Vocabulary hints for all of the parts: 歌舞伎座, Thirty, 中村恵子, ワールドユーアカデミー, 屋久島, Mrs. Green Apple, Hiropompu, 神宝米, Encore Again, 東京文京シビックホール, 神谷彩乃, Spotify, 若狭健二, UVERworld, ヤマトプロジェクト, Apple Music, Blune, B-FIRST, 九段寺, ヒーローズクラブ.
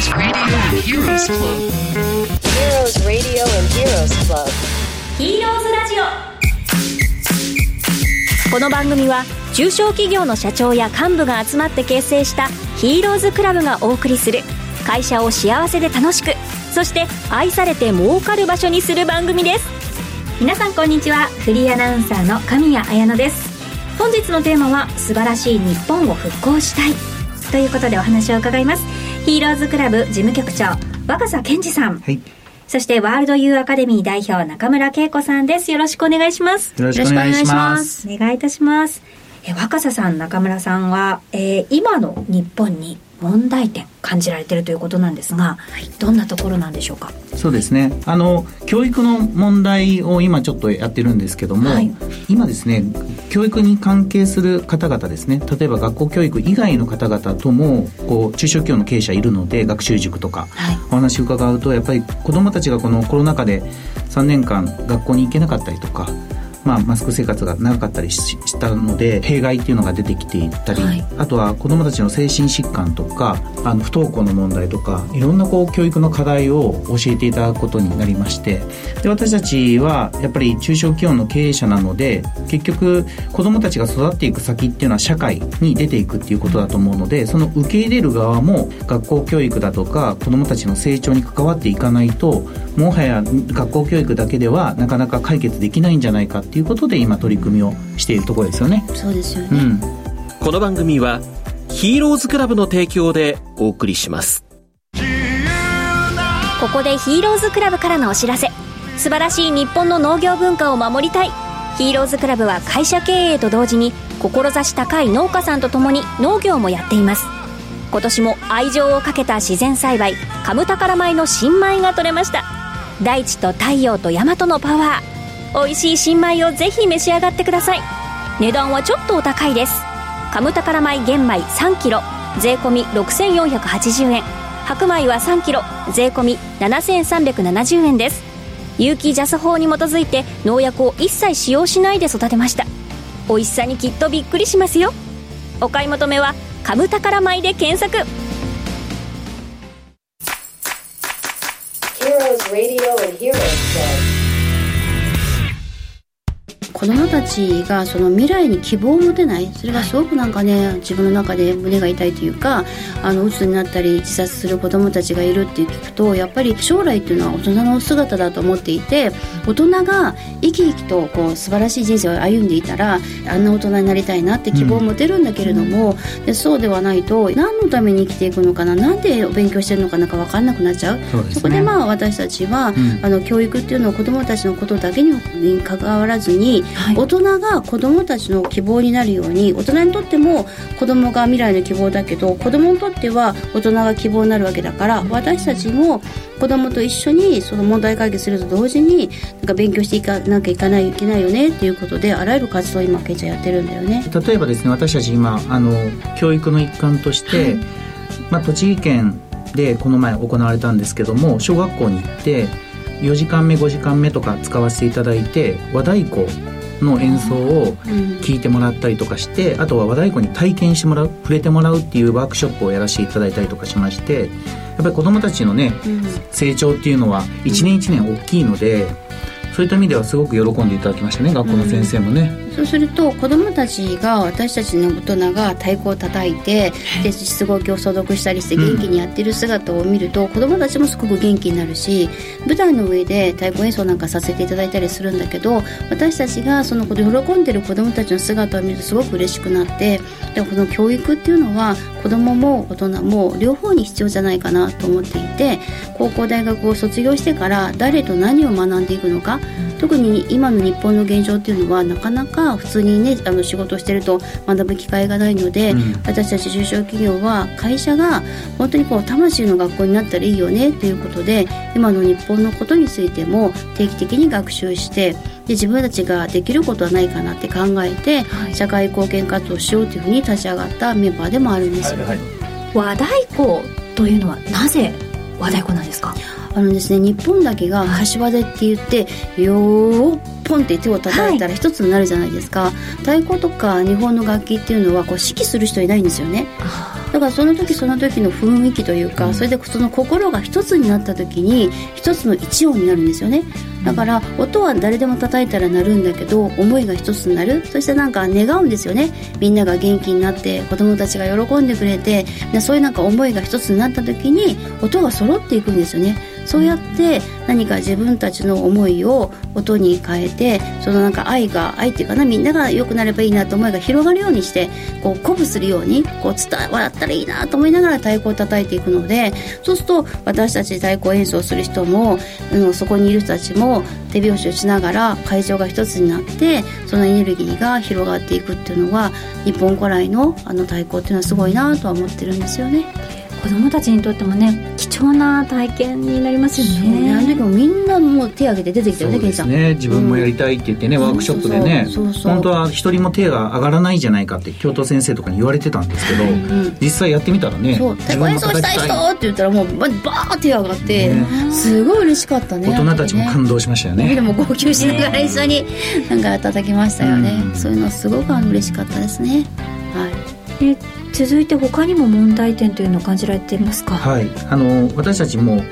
Heroes Radio and Heroes Club. Heroes Radio and Heroes Club. Heroes Radio. この番組は中小企業の社長や幹部が集まって結成したヒーローズクラブがお送りする会社を幸せで楽しく、そして愛されて儲かる場所にする番組です。皆さんこんにちは、フリーアナウンサーの神谷彩乃です。本日のテーマは素晴らしい日本を復興したいということでお話を伺います。ヒーローズクラブ事務局長若狭健二さん、はい、そしてワールドユーアカデミー代表中村恵子さんです。よろしくお願いします。よろしくお願いします。お願いいたします。若狭さん、中村さんは、今の日本に問題点感じられているということなんですが、どんなところなんでしょうか。そうですね、教育の問題を今ちょっとやってるんですけども、はい、今ですね、教育に関係する方々ですね、例えば学校教育以外の方々ともこう中小企業の経営者いるので、学習塾とかお話を伺うと、やっぱり子どもたちがこのコロナ禍で3年間学校に行けなかったりとか、マスク生活が長かったりしたので弊害っていうのが出てきていたり、はい、あとは子どもたちの精神疾患とか不登校の問題とか、いろんなこう教育の課題を教えていただくことになりまして、で私たちはやっぱり中小企業の経営者なので、結局子どもたちが育っていく先っていうのは社会に出ていくっていうことだと思うので、その受け入れる側も学校教育だとか子どもたちの成長に関わっていかないと、もはや学校教育だけではなかなか解決できないんじゃないかということで、今取り組みをしているところですよね。そうですよね、うん、この番組はヒーローズクラブの提供でお送りします。ここでヒーローズクラブからのお知らせ。素晴らしい日本の農業文化を守りたい。ヒーローズクラブは会社経営と同時に志高い農家さんとともに農業もやっています。今年も愛情をかけた自然栽培神宝米の新米が取れました。大地と太陽と大和のパワー、美味しい新米をぜひ召し上がってください。値段はちょっとお高いです。神宝米玄米3キロ税込み6480円、白米は3キロ税込み7370円です。有機ジャス法に基づいて農薬を一切使用しないで育てました。美味しさにきっとびっくりしますよ。お買い求めは神宝米で検索。 Heroes Radio and Heroes Show。子どもたちがその未来に希望を持てない、それがすごくなんかね、自分の中で胸が痛いというか、鬱になったり自殺する子どもたちがいるって聞くと、やっぱり将来っていうのは大人の姿だと思っていて、大人が生き生きとこう素晴らしい人生を歩んでいたら、あんな大人になりたいなって希望を持てるんだけれども、うん、でそうではないと何のために生きていくのかな、なんで勉強してるのかなんか分かんなくなっちゃう。 そうですね、そこで私たちは、うん、教育っていうのを子どもたちのことだけに関わらずに、はい、大人が子どもたちの希望になるように、大人にとっても子どもが未来の希望だけど、子どもにとっては大人が希望になるわけだから、私たちも子どもと一緒にその問題解決すると同時になんか勉強していかなきゃいけないよねということで、あらゆる活動を今ケイちゃんやってるんだよね。例えばですね、私たち今教育の一環として、はい、栃木県でこの前行われたんですけども、小学校に行って4時間目5時間目とか使わせていただいて、和太鼓の演奏を聴いてもらったりとかして、あとは和太鼓に体験してもらう、触れてもらうっていうワークショップをやらせていただいたりとかしまして、やっぱり子どもたちのね、成長っていうのは一年一年大きいので、そういった意味ではすごく喜んでいただきましたね、学校の先生もね、うん、そうすると子どもたちが、私たちの大人が太鼓を叩いて、で失語教を相続したりして元気にやってる姿を見ると、うん、子どもたちもすごく元気になるし、舞台の上で太鼓演奏なんかさせていただいたりするんだけど、私たちがその喜んでる子どもたちの姿を見るとすごく嬉しくなって、でこの教育っていうのは子どもも大人も両方に必要じゃないかなと思っていて、高校大学を卒業してから誰と何を学んでいくのか、特に今の日本の現状っていうのはなかなか普通にね、仕事をしてると学ぶ機会がないので、うん、私たち中小企業は会社が本当にこう魂の学校になったらいいよねということで、今の日本のことについても定期的に学習して、で自分たちができることはないかなって考えて、はい、社会貢献活動をしようというふうに立ち上がったメンバーでもあるんですよ、はいはい、和太鼓というのはなぜ和太鼓なんですか。ですね、日本だけが柏手って言って、はい、よーポンって手を叩いたら一つになるじゃないですか、はい、太鼓とか日本の楽器っていうのはこう指揮する人いないんですよね。だだからその時その時の雰囲気というか、それでその心が一つになった時に一つの一音になるんですよね。だから音は誰でも叩いたら鳴るんだけど、思いが一つになる。そしてなんか願うんですよね。みんなが元気になって子供たちが喜んでくれて、そういうなんか思いが一つになった時に音が揃っていくんですよね。そうやって何か自分たちの思いを音に変えて、そのなんか愛っていうかな、みんなが良くなればいいなと思いが広がるようにして、こう鼓舞するようにこう伝わったらいいなと思いながら太鼓を叩いていくので、そうすると私たち太鼓演奏する人も、そこにいる人たちも手拍子をしながら会場が一つになって、そのエネルギーが広がっていくっていうのは、日本古来のあの太鼓っていうのはすごいなとは思ってるんですよね。子どもたちにとってもね、貴重な体験になりますよね。あの時もみんなもう手挙げて出てきたよね、ケンちゃん。そうですね、自分もやりたいって言ってね、ワークショップでね、本当は一人も手が上がらないじゃないかって教頭先生とかに言われてたんですけど、実際やってみたらね、自分も演奏したい人って言ったらもうバーって手上がって、すごい嬉しかったね。大人たちも感動しましたよね。みんなも号泣しながら一緒になんか叩きましたよね。そういうのすごく嬉しかったですね。はい。続いて他にも問題点というのを感じられていますか？はい、私たちも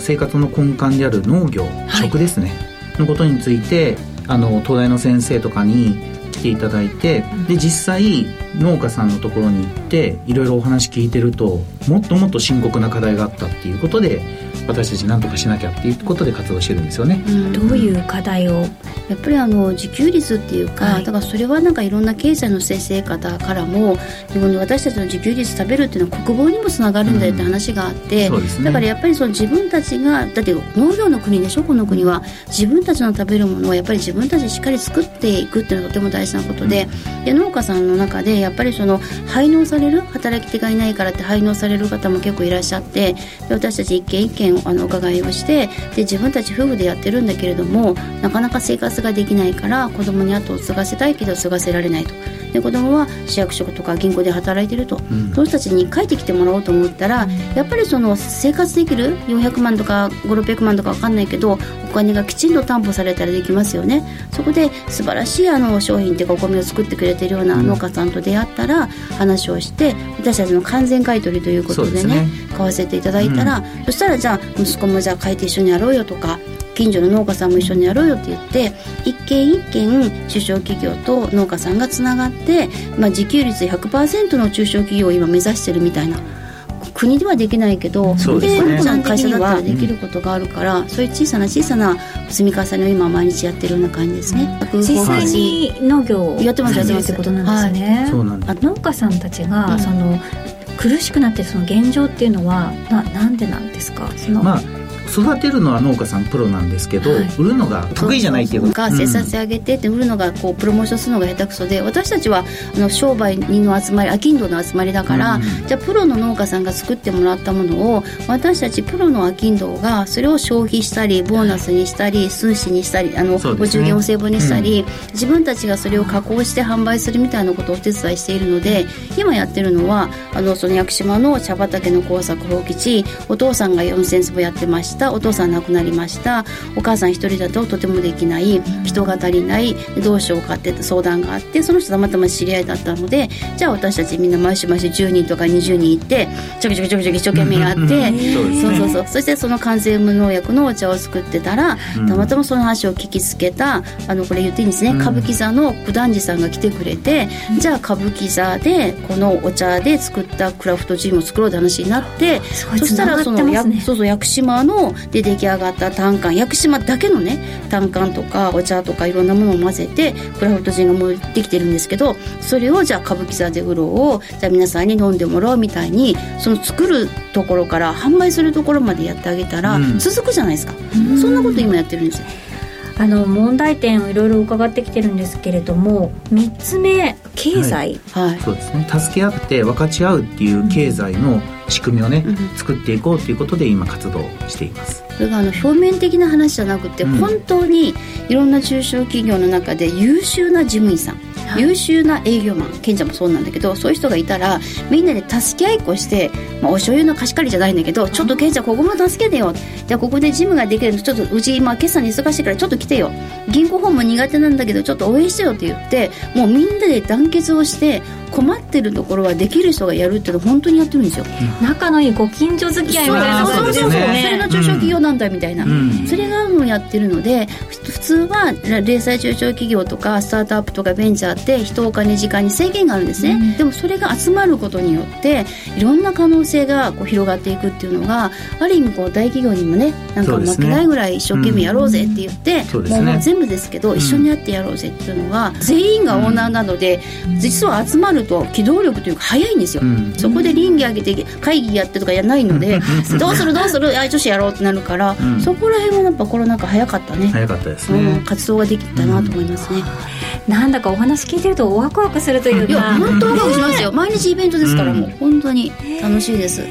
生活の根幹である農業、食ですね、のことについて東大の先生とかに来ていただいて、で実際農家さんのところに行っていろいろお話聞いてると、もっともっと深刻な課題があったっていうことで、私たち何とかしなきゃっていうことで活動してるんですよね。どういう課題を？やっぱり自給率っていうか、だからそれはなんかいろんな経済の先生方からも、日本の私たちの自給率食べるっていうのは国防にもつながるんだよって話があって、だからやっぱりその自分たちが、だって農業の国でしょ、この国は。自分たちの食べるものをやっぱり自分たちでしっかり作っていくっていうのはとても大事なことで、で農家さんの中でやっぱりその廃農される、働き手がいないからって廃農される方も結構いらっしゃって、で私たち一軒一軒伺いをして、で自分たち夫婦でやってるんだけれども、なかなか生活ができないから子供に後を継がせたいけど継がせられないと。で子供は市役所とか銀行で働いてると、その人たちに帰ってきてもらおうと思ったら、やっぱりその生活できる400万とか500、600万とか分かんないけど、お金がきちんと担保されたらできますよね。そこで素晴らしい商品っていうかお米を作ってくれてるような農家さんと出会ったら話をして、私たちの完全買い取りということでね、買わせていただいたら、そしたらじゃあ息子もじゃあ買い手一緒にやろうよとか、近所の農家さんも一緒にやろうよって言って、一軒一軒中小企業と農家さんがつながって、自給率 100% の中小企業を今目指してるみたいな。国ではできないけど、そうですね、会社だったらできることがあるから、そういう小さな小さな積み重ねを今毎日やってるような感じですね。実際に農業をやってますってことなんですね。そうなんです。農家さんたちが苦しくなってるその現状っていうのはなんでなんですか？育てるのは農家さんプロなんですけど、売るのが得意じゃないっていうか、生産性上げてって売るのがこうプロモーションするのが下手くそで、私たちは商売人の集まり、商人の集まりだから、じゃあプロの農家さんが作ってもらったものを私たちプロの商人がそれを消費したりボーナスにしたり数値にしたりお中元お歳暮にしたり、自分たちがそれを加工して販売するみたいなことをお手伝いしているので、今やってるのはその屋久島の茶畑の耕作放棄地、お父さんが4000坪やってました。お父さん亡くなりました。お母さん一人だととてもできない、人が足りない、どうしようかって相談があって、その人たまたま知り合いだったので、じゃあ私たちみんな毎週毎週10人とか20人行ってちょき一生懸命やってそしてその完成無農薬のお茶を作ってたら、たまたまその話を聞きつけたこれ言っていいんですね、歌舞伎座の九段寺さんが来てくれて、じゃあ歌舞伎座でこのお茶で作ったクラフトジンを作ろうって話になって、そしたら屋久島ので出来上がった単管、屋久島だけのね単管とかお茶とかいろんなものを混ぜてクラフトジンがもうできてるんですけど、それをじゃあ歌舞伎座で売ろうをじゃあ皆さんに飲んでもらうみたいに、その作るところから販売するところまでやってあげたら続くじゃないですか。そんなこと今やってるんですよ。問題点をいろいろ伺ってきてるんですけれども、3つ目経済、そうですね、助け合って分かち合うっていう経済の仕組みをね、作っていこうということで今活動しています。それが表面的な話じゃなくて、本当にいろんな中小企業の中で優秀な事務員さん、優秀な営業マン、ケンちゃんもそうなんだけど、そういう人がいたらみんなで助け合いっこして、まあ、お醤油の貸し借りじゃないんだけど、ちょっとケンちゃんここも助けてよ、じゃあここでジムができるの、ちょっとうち今決算に忙しいからちょっと来てよ、銀行本も苦手なんだけどちょっと応援してよって言って、もうみんなで団結をして困ってるところはできる人がやるっていうのを本当にやってるんですよ、うん、仲のいいご近所付き合いみたいなことですね。そうそうそう、それの中小企業団体みたいな、うん、それがもうやってるので、普通は零細中小企業とかスタートアップとかベンチャーって人、お金、時間に制限があるんですね、うん、でもそれが集まることによっていろんな可能性がこう広がっていくっていうのが、ある意味こう大企業にもね、なんか負けないぐらい一生懸命やろうぜって言って、うん、もう全部ですけど、うん、一緒にやってやろうぜっていうのが、全員がオーナーなので、うん、実は集まると機動力というか早いんですよ、うん、そこで倫理上げて会議やってとかやないので、うん、どうするあ、女子やろうってなるから、うん、そこら辺はやっぱコロナ禍早かったね、早かったですね、うん、活動ができたなと思いますね、うん、なんだかお話聞いてるとワクワクするというか、いや本当ワクワクしますよ、毎日イベントですからもう、うん、本当に楽しいです、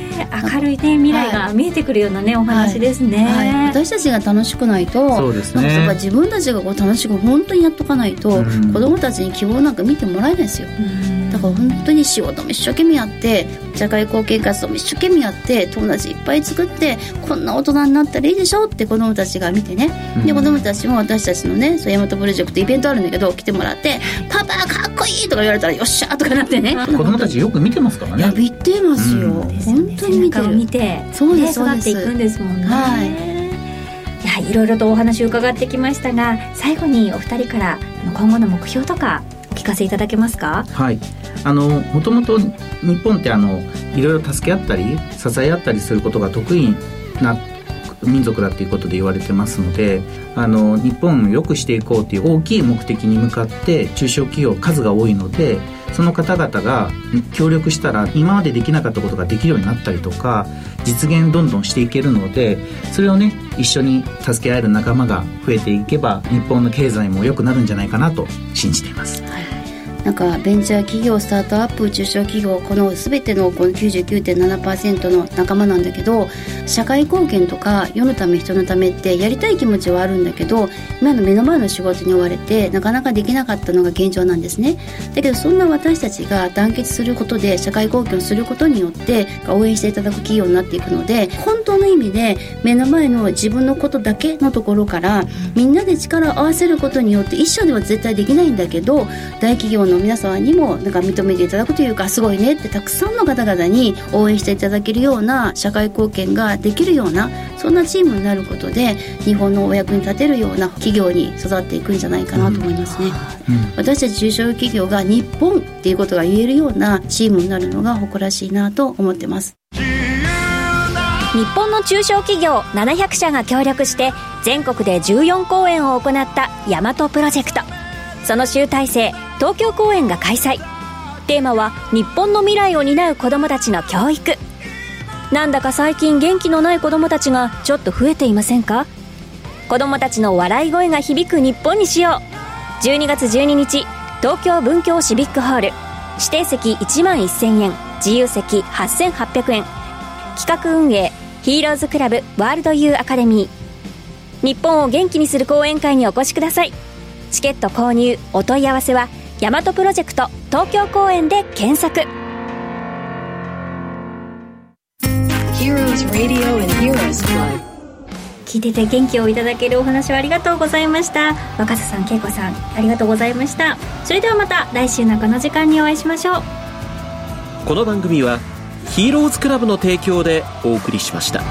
明るい、ね、未来が見えてくるような、ね、はい、お話ですね、はいはい、私たちが楽しくないと、そうですね、なんか自分たちがこう楽しく本当にやっとかないと、うん、子どもたちに希望なんか見てもらえないですよ、うん、だから本当に仕事も一生懸命やって、社会貢献活動も一生懸命やって、友達いっぱい作って、こんな大人になったらいいでしょって子どもたちが見てね、うん、で子どもたちも私たちのね、そうヤマトプロジェクトイベントあるんだけど来てもらって、パパかっこいいとか言われたらよっしゃとかなってね、子どもたちよく見てますからね、いや見てますよ、うん、本当に見てる、見て、そうです、そうです、育っていくんですもんね、はい、いろいろとお話を伺ってきましたが、最後にお二人から今後の目標とかお聞かせいただけますか。はい、もともと日本っていろいろ助け合ったり支え合ったりすることが得意な民族だということで言われてますので、日本を良くしていこうという大きい目的に向かって、中小企業数が多いので、その方々が協力したら今までできなかったことができるようになったりとか、実現どんどんしていけるので、それをね、一緒に助け合える仲間が増えていけば、日本の経済も良くなるんじゃないかなと信じています。はい、なんかベンチャー企業、スタートアップ、中小企業、この全てのこの 99.7% の仲間なんだけど、社会貢献とか世のため人のためってやりたい気持ちはあるんだけど、今の目の前の仕事に追われてなかなかできなかったのが現状なんですね。だけどそんな私たちが団結することで、社会貢献をすることによって応援していただく企業になっていくので、本当の意味で目の前の自分のことだけのところから、みんなで力を合わせることによって、一緒では絶対できないんだけど、大企業の皆さんにもなんか認めていただくというか、すごいねってたくさんの方々に応援していただけるような、社会貢献ができるような、そんなチームになることで、日本のお役に立てるような企業に育っていくんじゃないかなと思いますね、うんうん、私たち中小企業が日本っていうことが言えるようなチームになるのが誇らしいなと思ってます。日本の中小企業700社が協力して全国で14公演を行ったヤマトプロジェクト、その集大成東京公演が開催。テーマは日本の未来を担う子どもたちの教育。なんだか最近元気のない子どもたちがちょっと増えていませんか。子どもたちの笑い声が響く日本にしよう。12月12日東京文京シビックホール、指定席1万1000円、自由席8800円、企画運営ヒーローズクラブワールドユーアカデミー。日本を元気にする講演会にお越しください。チケット購入お問い合わせはヤマトプロジェクト東京公演で検索。 Heroes Radio and Heroes Club、 聞いてて元気をいただけるお話をありがとうございました。若狭さん、恵子さん、ありがとうございました。それではまた来週のこの時間にお会いしましょう。この番組はヒーローズクラブの提供でお送りしました。